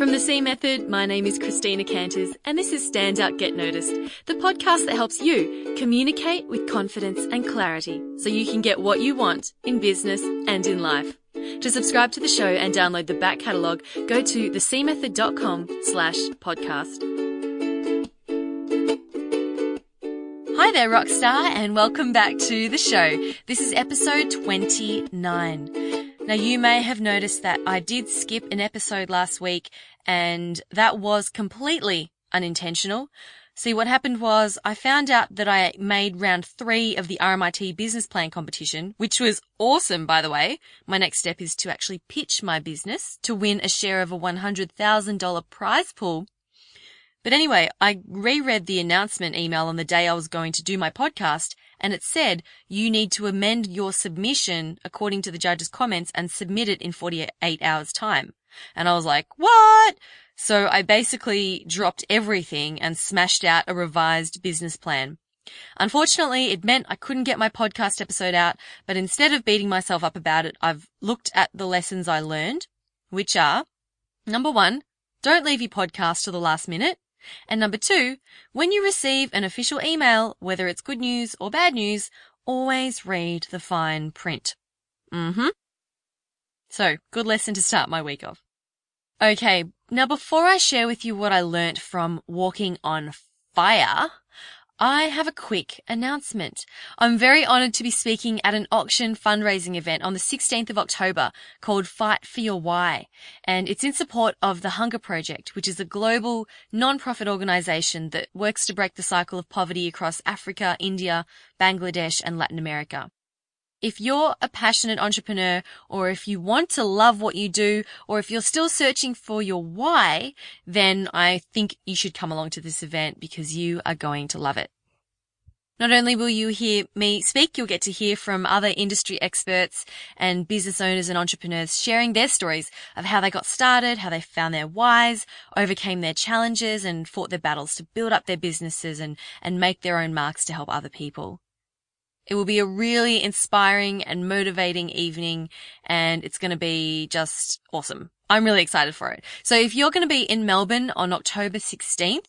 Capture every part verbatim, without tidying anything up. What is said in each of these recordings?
From The C Method, my name is Christina Canters, and this is Standout Get Noticed, the podcast that helps you communicate with confidence and clarity so you can get what you want in business and in life. To subscribe to the show and download the back catalogue, go to thecmethod.com slash podcast. Hi there, Rockstar, and welcome back to the show. This is episode twenty-nine. Now, you may have noticed that I did skip an episode last week, and that was completely unintentional. See, what happened was I found out that I made round three of the R M I T business plan competition, which was awesome, by the way. My next step is to actually pitch my business to win a share of a one hundred thousand dollars prize pool. But anyway, I reread the announcement email on the day I was going to do my podcast, and it said, you need to amend your submission according to the judge's comments and submit it in forty-eight hours time. And I was like, what? So I basically dropped everything and smashed out a revised business plan. Unfortunately, it meant I couldn't get my podcast episode out, but instead of beating myself up about it, I've looked at the lessons I learned, which are, number one, don't leave your podcast till the last minute. And number two, when you receive an official email, whether it's good news or bad news, always read the fine print. Mm-hmm. So, good lesson to start my week off. Okay, now before I share with you what I learnt from walking on fire, I have a quick announcement. I'm very honoured to be speaking at an auction fundraising event on the sixteenth of October called Fight for Your Why, and it's in support of the Hunger Project, which is a global non-profit organisation that works to break the cycle of poverty across Africa, India, Bangladesh and Latin America. If you're a passionate entrepreneur, or if you want to love what you do, or if you're still searching for your why, then I think you should come along to this event because you are going to love it. Not only will you hear me speak, you'll get to hear from other industry experts and business owners and entrepreneurs sharing their stories of how they got started, how they found their whys, overcame their challenges and fought their battles to build up their businesses and, and make their own marks to help other people. It will be a really inspiring and motivating evening, and it's going to be just awesome. I'm really excited for it. So if you're going to be in Melbourne on October sixteenth,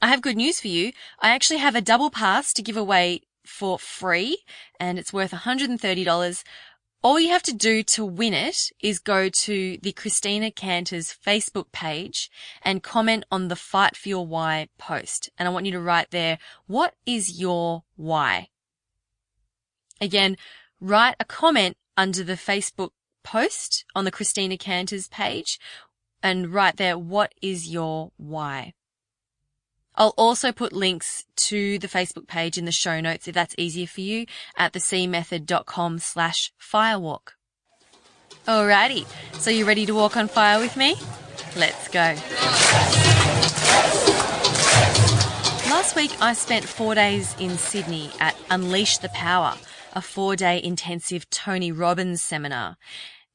I have good news for you. I actually have a double pass to give away for free, and it's worth one hundred thirty dollars. All you have to do to win it is go to the Christina Canters Facebook page and comment on the Fight for Your Why post. And I want you to write there, what is your why? Again, write a comment under the Facebook post on the Christina Canters page and write there, what is your why? I'll also put links to the Facebook page in the show notes if that's easier for you at thecmethod.com slash firewalk. Alrighty, so you ready to walk on fire with me? Let's go. Last week I spent four days in Sydney at Unleash the Power, a four-day intensive Tony Robbins seminar.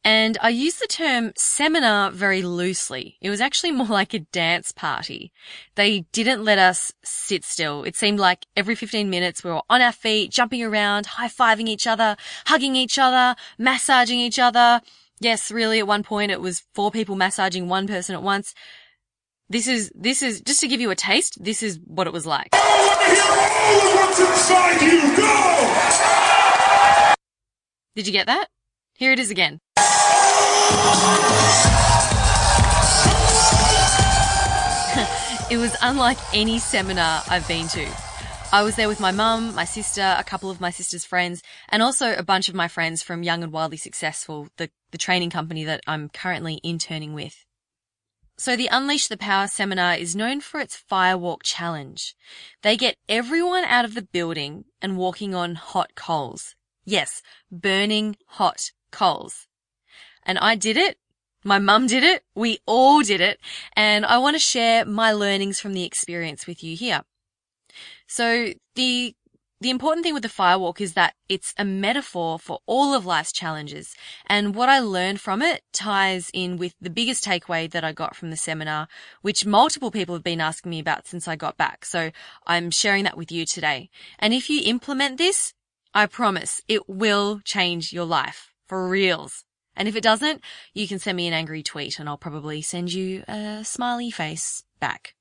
And I use the term seminar very loosely. It was actually more like a dance party. They didn't let us sit still. It seemed like every fifteen minutes we were on our feet, jumping around, high-fiving each other, hugging each other, massaging each other. Yes, really, at one point it was four people massaging one person at once. This is, this is, just to give you a taste, this is what it was like. I want to hear all of what's inside you. Go! Did you get that? Here it is again. It was unlike any seminar I've been to. I was there with my mum, my sister, a couple of my sister's friends, and also a bunch of my friends from Young and Wildly Successful, the, the training company that I'm currently interning with. So the Unleash the Power seminar is known for its Firewalk Challenge. They get everyone out of the building and walking on hot coals. Yes, burning hot coals. And I did it. My mum did it. We all did it. And I want to share my learnings from the experience with you here. So the, the important thing with the firewalk is that it's a metaphor for all of life's challenges. And what I learned from it ties in with the biggest takeaway that I got from the seminar, which multiple people have been asking me about since I got back. So I'm sharing that with you today. And if you implement this, I promise it will change your life for reals. And if it doesn't, you can send me an angry tweet and I'll probably send you a smiley face back.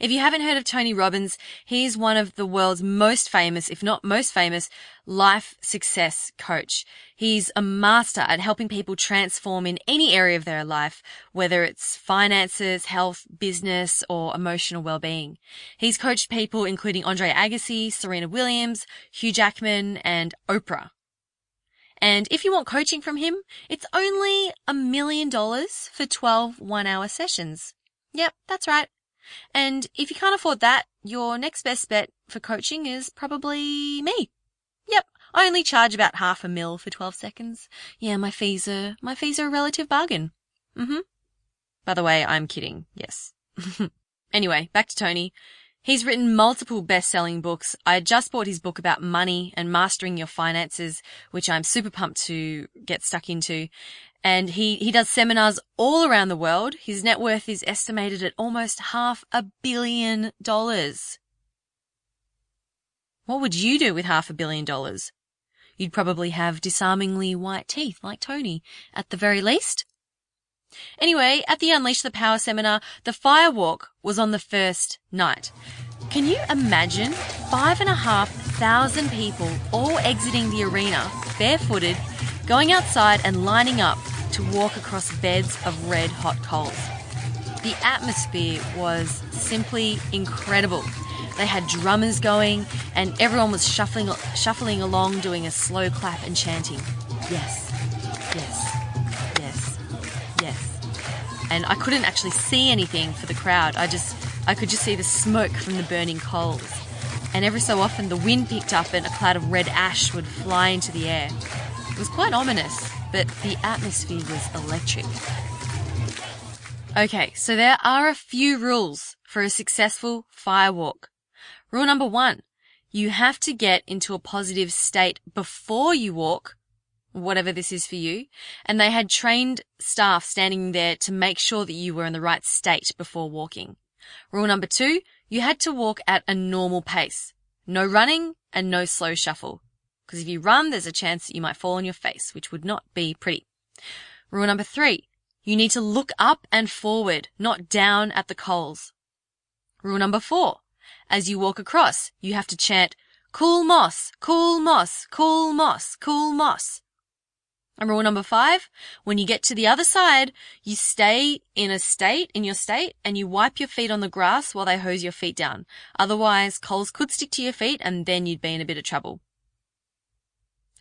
If you haven't heard of Tony Robbins, he's one of the world's most famous, if not most famous, life success coach. He's a master at helping people transform in any area of their life, whether it's finances, health, business, or emotional well-being. He's coached people including Andre Agassi, Serena Williams, Hugh Jackman, and Oprah. And if you want coaching from him, it's only a million dollars for twelve one-hour sessions. Yep, that's right. And if you can't afford that, your next best bet for coaching is probably me. Yep, I only charge about half a mil for twelve seconds. Yeah, my fees are my fees are a relative bargain. Mm-hmm. By the way, I'm kidding. Yes. Anyway, back to Tony. He's written multiple best-selling books. I just bought his book about money and mastering your finances, which I'm super pumped to get stuck into. And he, he does seminars all around the world. His net worth is estimated at almost half a billion dollars. What would you do with half a billion dollars? You'd probably have disarmingly white teeth like Tony, at the very least. Anyway, at the Unleash the Power seminar, the firewalk was on the first night. Can you imagine five and a half thousand people all exiting the arena, barefooted, going outside and lining up to walk across beds of red hot coals? The atmosphere was simply incredible. They had drummers going and everyone was shuffling, shuffling along, doing a slow clap and chanting, yes, yes. And I couldn't actually see anything for the crowd. I just, I could just see the smoke from the burning coals. And every so often the wind picked up and a cloud of red ash would fly into the air. It was quite ominous, but the atmosphere was electric. Okay, so there are a few rules for a successful firewalk. Rule number one, you have to get into a positive state before you walk, whatever this is for you, and they had trained staff standing there to make sure that you were in the right state before walking. Rule number two, you had to walk at a normal pace. No running and no slow shuffle, because if you run, there's a chance that you might fall on your face, which would not be pretty. Rule number three, you need to look up and forward, not down at the coals. Rule number four, as you walk across, you have to chant, cool moss, cool moss, cool moss, cool moss. And rule number five, when you get to the other side, you stay in a state, in your state, and you wipe your feet on the grass while they hose your feet down. Otherwise, coals could stick to your feet and then you'd be in a bit of trouble.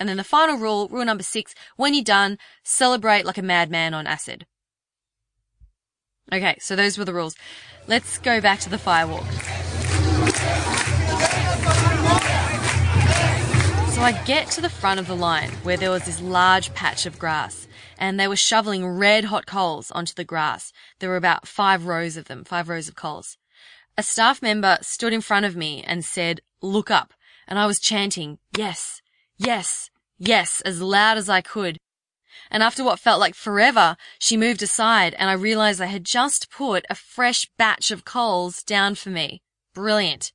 And then the final rule, rule number six, when you're done, celebrate like a madman on acid. Okay, so those were the rules. Let's go back to the firewalk. So I get to the front of the line where there was this large patch of grass and they were shoveling red hot coals onto the grass. There were about five rows of them, five rows of coals. A staff member stood in front of me and said, look up. And I was chanting, yes, yes, yes, as loud as I could. And after what felt like forever, she moved aside and I realized I had just put a fresh batch of coals down for me. Brilliant.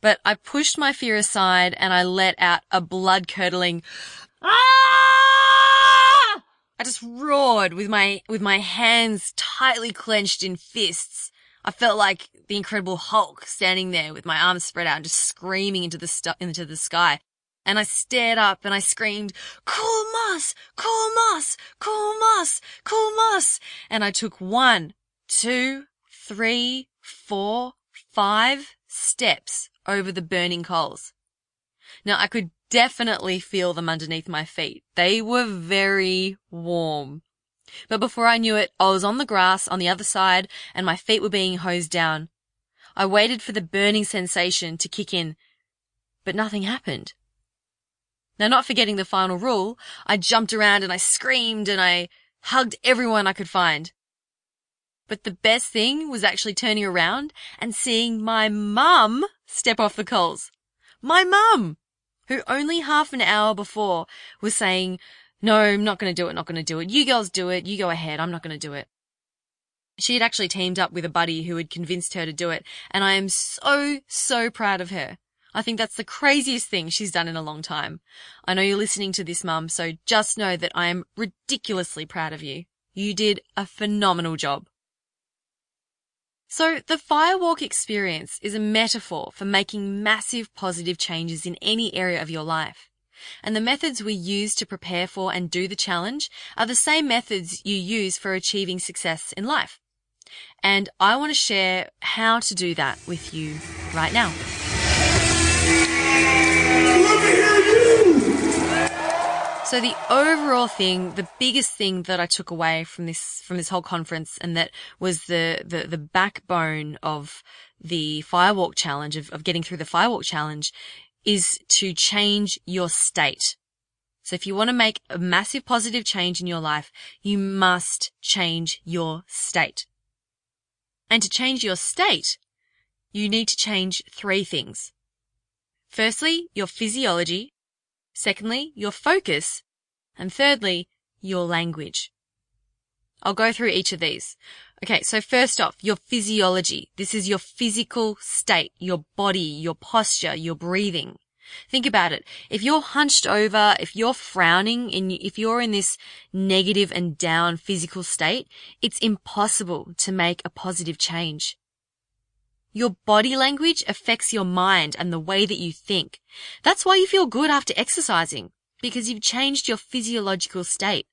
But I pushed my fear aside and I let out a blood-curdling, ah! I just roared with my, with my hands tightly clenched in fists. I felt like the Incredible Hulk standing there with my arms spread out and just screaming into the stu- into the sky. And I stared up and I screamed, cool moss, cool moss, cool moss, cool moss. And I took one, two, three, four, five steps over the burning coals. Now, I could definitely feel them underneath my feet. They were very warm. But before I knew it, I was on the grass on the other side and my feet were being hosed down. I waited for the burning sensation to kick in, but nothing happened. Now, not forgetting the final rule, I jumped around and I screamed and I hugged everyone I could find. But the best thing was actually turning around and seeing my mum step off the coals. My mum, who only half an hour before was saying, no, I'm not going to do it, not going to do it. You girls do it. You go ahead. I'm not going to do it. She had actually teamed up with a buddy who had convinced her to do it, and I am so, so proud of her. I think that's the craziest thing she's done in a long time. I know you're listening to this, Mum, so just know that I am ridiculously proud of you. You did a phenomenal job. So the firewalk experience is a metaphor for making massive positive changes in any area of your life. And the methods we use to prepare for and do the challenge are the same methods you use for achieving success in life. And I want to share how to do that with you right now. So the overall thing, the biggest thing that I took away from this, from this whole conference, and that was the, the, the backbone of the firewalk challenge, of, of getting through the firewalk challenge, is to change your state. So if you want to make a massive positive change in your life, you must change your state. And to change your state, you need to change three things. Firstly, your physiology. Secondly, your focus, and thirdly, your language. I'll go through each of these. Okay, so first off, your physiology. This is your physical state, your body, your posture, your breathing. Think about it. If you're hunched over, if you're frowning, and if you're in this negative and down physical state, it's impossible to make a positive change. Your body language affects your mind and the way that you think. That's why you feel good after exercising, because you've changed your physiological state.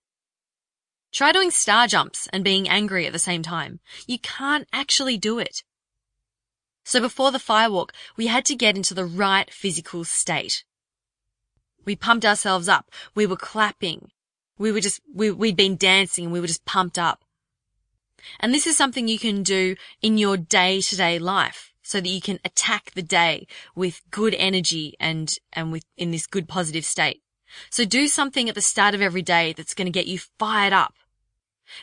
Try doing star jumps and being angry at the same time. You can't actually do it. So before the firewalk, we had to get into the right physical state. We pumped ourselves up. We were clapping. We were just, we, we'd been dancing and we were just pumped up. And this is something you can do in your day-to-day life so that you can attack the day with good energy and, and with, in this good positive state. So do something at the start of every day that's going to get you fired up.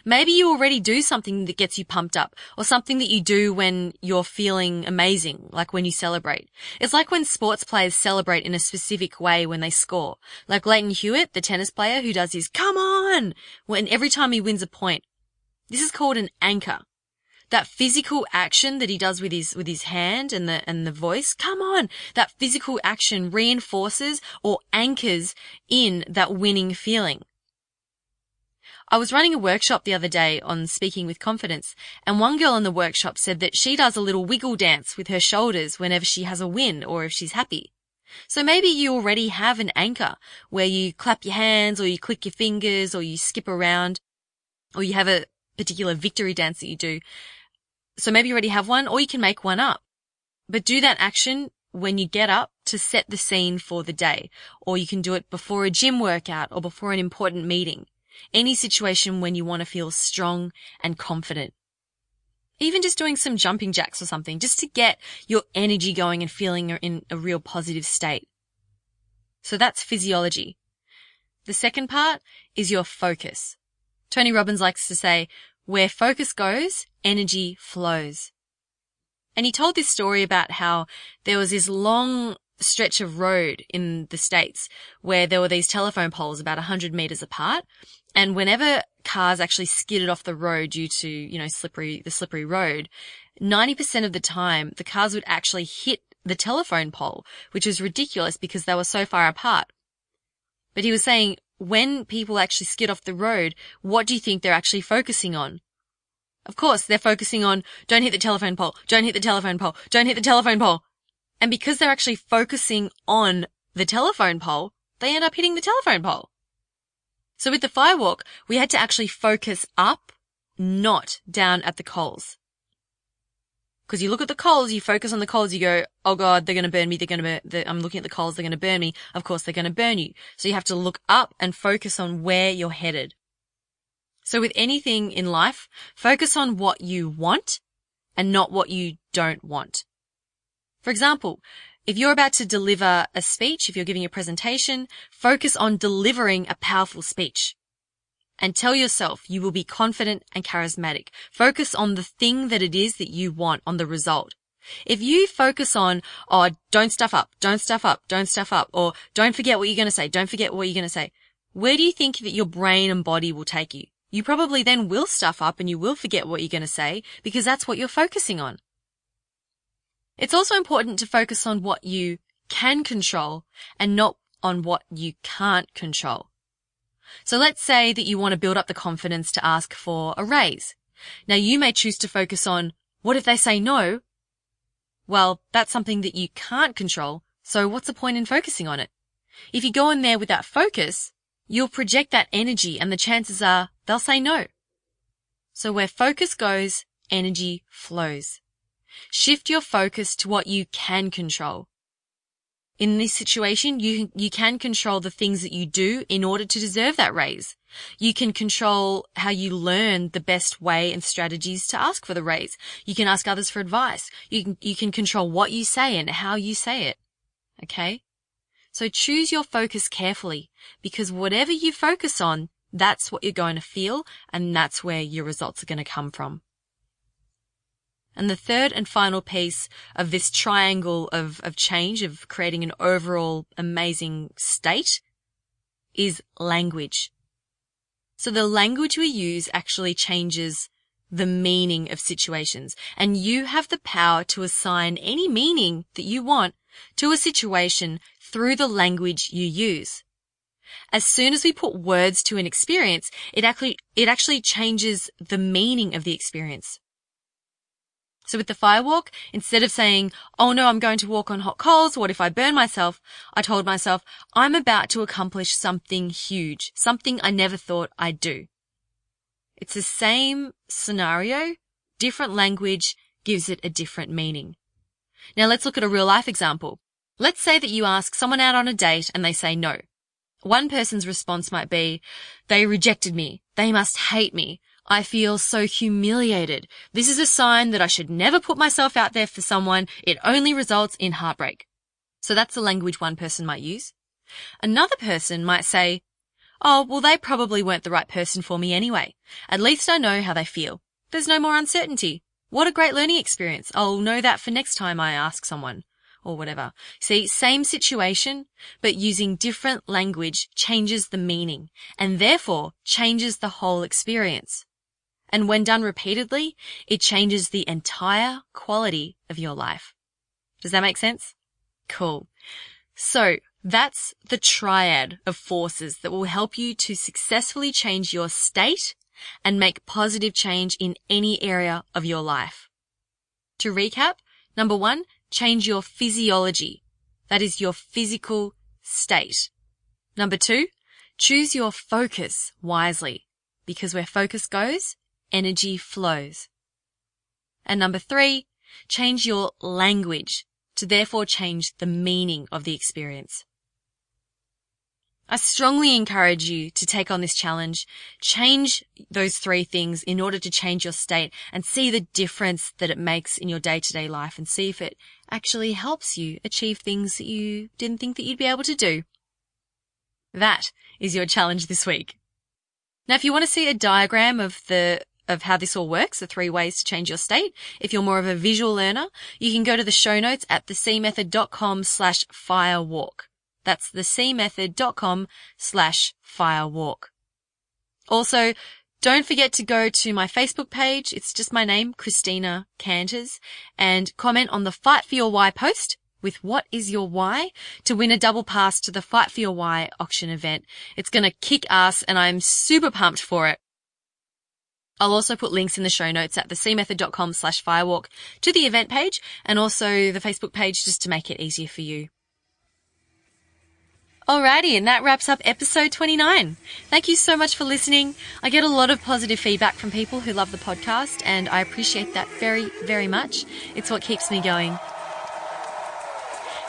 Maybe you already do something that gets you pumped up, or something that you do when you're feeling amazing, like when you celebrate. It's like when sports players celebrate in a specific way when they score. Like Leighton Hewitt, the tennis player, who does his "come on" when every time he wins a point. This is called an anchor. That physical action that he does with his, with his hand and the, and the voice, come on, that physical action reinforces or anchors in that winning feeling. I was running a workshop the other day on speaking with confidence, and one girl in the workshop said that she does a little wiggle dance with her shoulders whenever she has a win or if she's happy. So maybe you already have an anchor where you clap your hands, or you click your fingers, or you skip around, or you have a particular victory dance that you do. So maybe you already have one, or you can make one up. But do that action when you get up to set the scene for the day, or you can do it before a gym workout or before an important meeting. Any situation when you want to feel strong and confident. Even just doing some jumping jacks or something, just to get your energy going and feeling in a real positive state. So that's physiology. The second part is your focus. Tony Robbins likes to say, where focus goes, energy flows. And he told this story about how there was this long stretch of road in the States where there were these telephone poles about one hundred meters apart. And whenever cars actually skidded off the road due to, you know, slippery, the slippery road, ninety percent of the time the cars would actually hit the telephone pole, which was ridiculous because they were so far apart. But he was saying, when people actually skid off the road, what do you think they're actually focusing on? Of course, they're focusing on, don't hit the telephone pole, don't hit the telephone pole, don't hit the telephone pole. And because they're actually focusing on the telephone pole, they end up hitting the telephone pole. So with the firewalk, we had to actually focus up, not down at the coals. Because you look at the coals, you focus on the coals, you go, oh God, they're going to burn me, they're going to burn, I'm looking at the coals, they're going to burn me, of course they're going to burn you. So you have to look up and focus on where you're headed. So with anything in life, focus on what you want and not what you don't want. For example, if you're about to deliver a speech, if you're giving a presentation, focus on delivering a powerful speech. And tell yourself you will be confident and charismatic. Focus on the thing that it is that you want, on the result. If you focus on, oh, don't stuff up, don't stuff up, don't stuff up, or don't forget what you're going to say, don't forget what you're going to say, where do you think that your brain and body will take you? You probably then will stuff up and you will forget what you're going to say because that's what you're focusing on. It's also important to focus on what you can control and not on what you can't control. So let's say that you want to build up the confidence to ask for a raise. Now you may choose to focus on, what if they say no? Well, that's something that you can't control, so what's the point in focusing on it? If you go in there with that focus, you'll project that energy and the chances are they'll say no. So where focus goes, energy flows. Shift your focus to what you can control. In this situation, you, you can control the things that you do in order to deserve that raise. You can control how you learn the best way and strategies to ask for the raise. You can ask others for advice. You can, you can control what you say and how you say it. Okay? So choose your focus carefully, because whatever you focus on, that's what you're going to feel, and that's where your results are going to come from. And the third and final piece of this triangle of, of change, of creating an overall amazing state, is language. So the language we use actually changes the meaning of situations, and you have the power to assign any meaning that you want to a situation through the language you use. As soon as we put words to an experience, it actually, it actually changes the meaning of the experience. So with the fire walk, instead of saying, oh no, I'm going to walk on hot coals, what if I burn myself? I told myself, I'm about to accomplish something huge, something I never thought I'd do. It's the same scenario, different language gives it a different meaning. Now let's look at a real life example. Let's say that you ask someone out on a date and they say no. One person's response might be, they rejected me, they must hate me. I feel so humiliated. This is a sign that I should never put myself out there for someone. It only results in heartbreak. So that's the language one person might use. Another person might say, oh, well, they probably weren't the right person for me anyway. At least I know how they feel. There's no more uncertainty. What a great learning experience. I'll know that for next time I ask someone or whatever. See, same situation, but using different language changes the meaning and therefore changes the whole experience. And when done repeatedly, it changes the entire quality of your life. Does that make sense? Cool. So that's the triad of forces that will help you to successfully change your state and make positive change in any area of your life. To recap, number one, change your physiology. That is your physical state. Number two, choose your focus wisely, because where focus goes, energy flows. And number three, change your language to therefore change the meaning of the experience. I strongly encourage you to take on this challenge, change those three things in order to change your state and see the difference that it makes in your day-to-day life and see if it actually helps you achieve things that you didn't think that you'd be able to do. That is your challenge this week. Now, if you want to see a diagram of the of how this all works, the three ways to change your state, if you're more of a visual learner, you can go to the show notes at thecmethod.com slash firewalk. That's thecmethod.com slash firewalk. Also, don't forget to go to my Facebook page. It's just my name, Christina Canters, and comment on the Fight for Your Why post with what is your why to win a double pass to the Fight for Your Why auction event. It's going to kick ass and I'm super pumped for it. I'll also put links in the show notes at thecmethod.com slash firewalk to the event page and also the Facebook page just to make it easier for you. Alrighty, and that wraps up episode twenty-nine. Thank you so much for listening. I get a lot of positive feedback from people who love the podcast and I appreciate that very, very much. It's what keeps me going.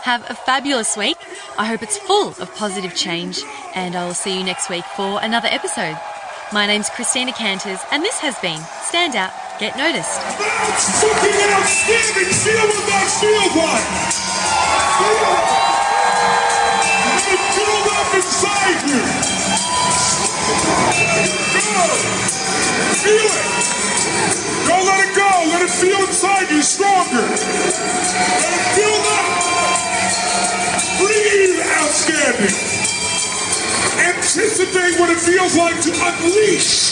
Have a fabulous week. I hope it's full of positive change and I will see you next week for another episode. My name's Christina Canters and this has been Standout Get Noticed. That's fucking outstanding. See what that feels like. Let it build up inside you. Go. Feel it. Don't let it go. Let it feel inside you stronger. Let it build up. Breathe outstanding. Anticipate what it feels like to unleash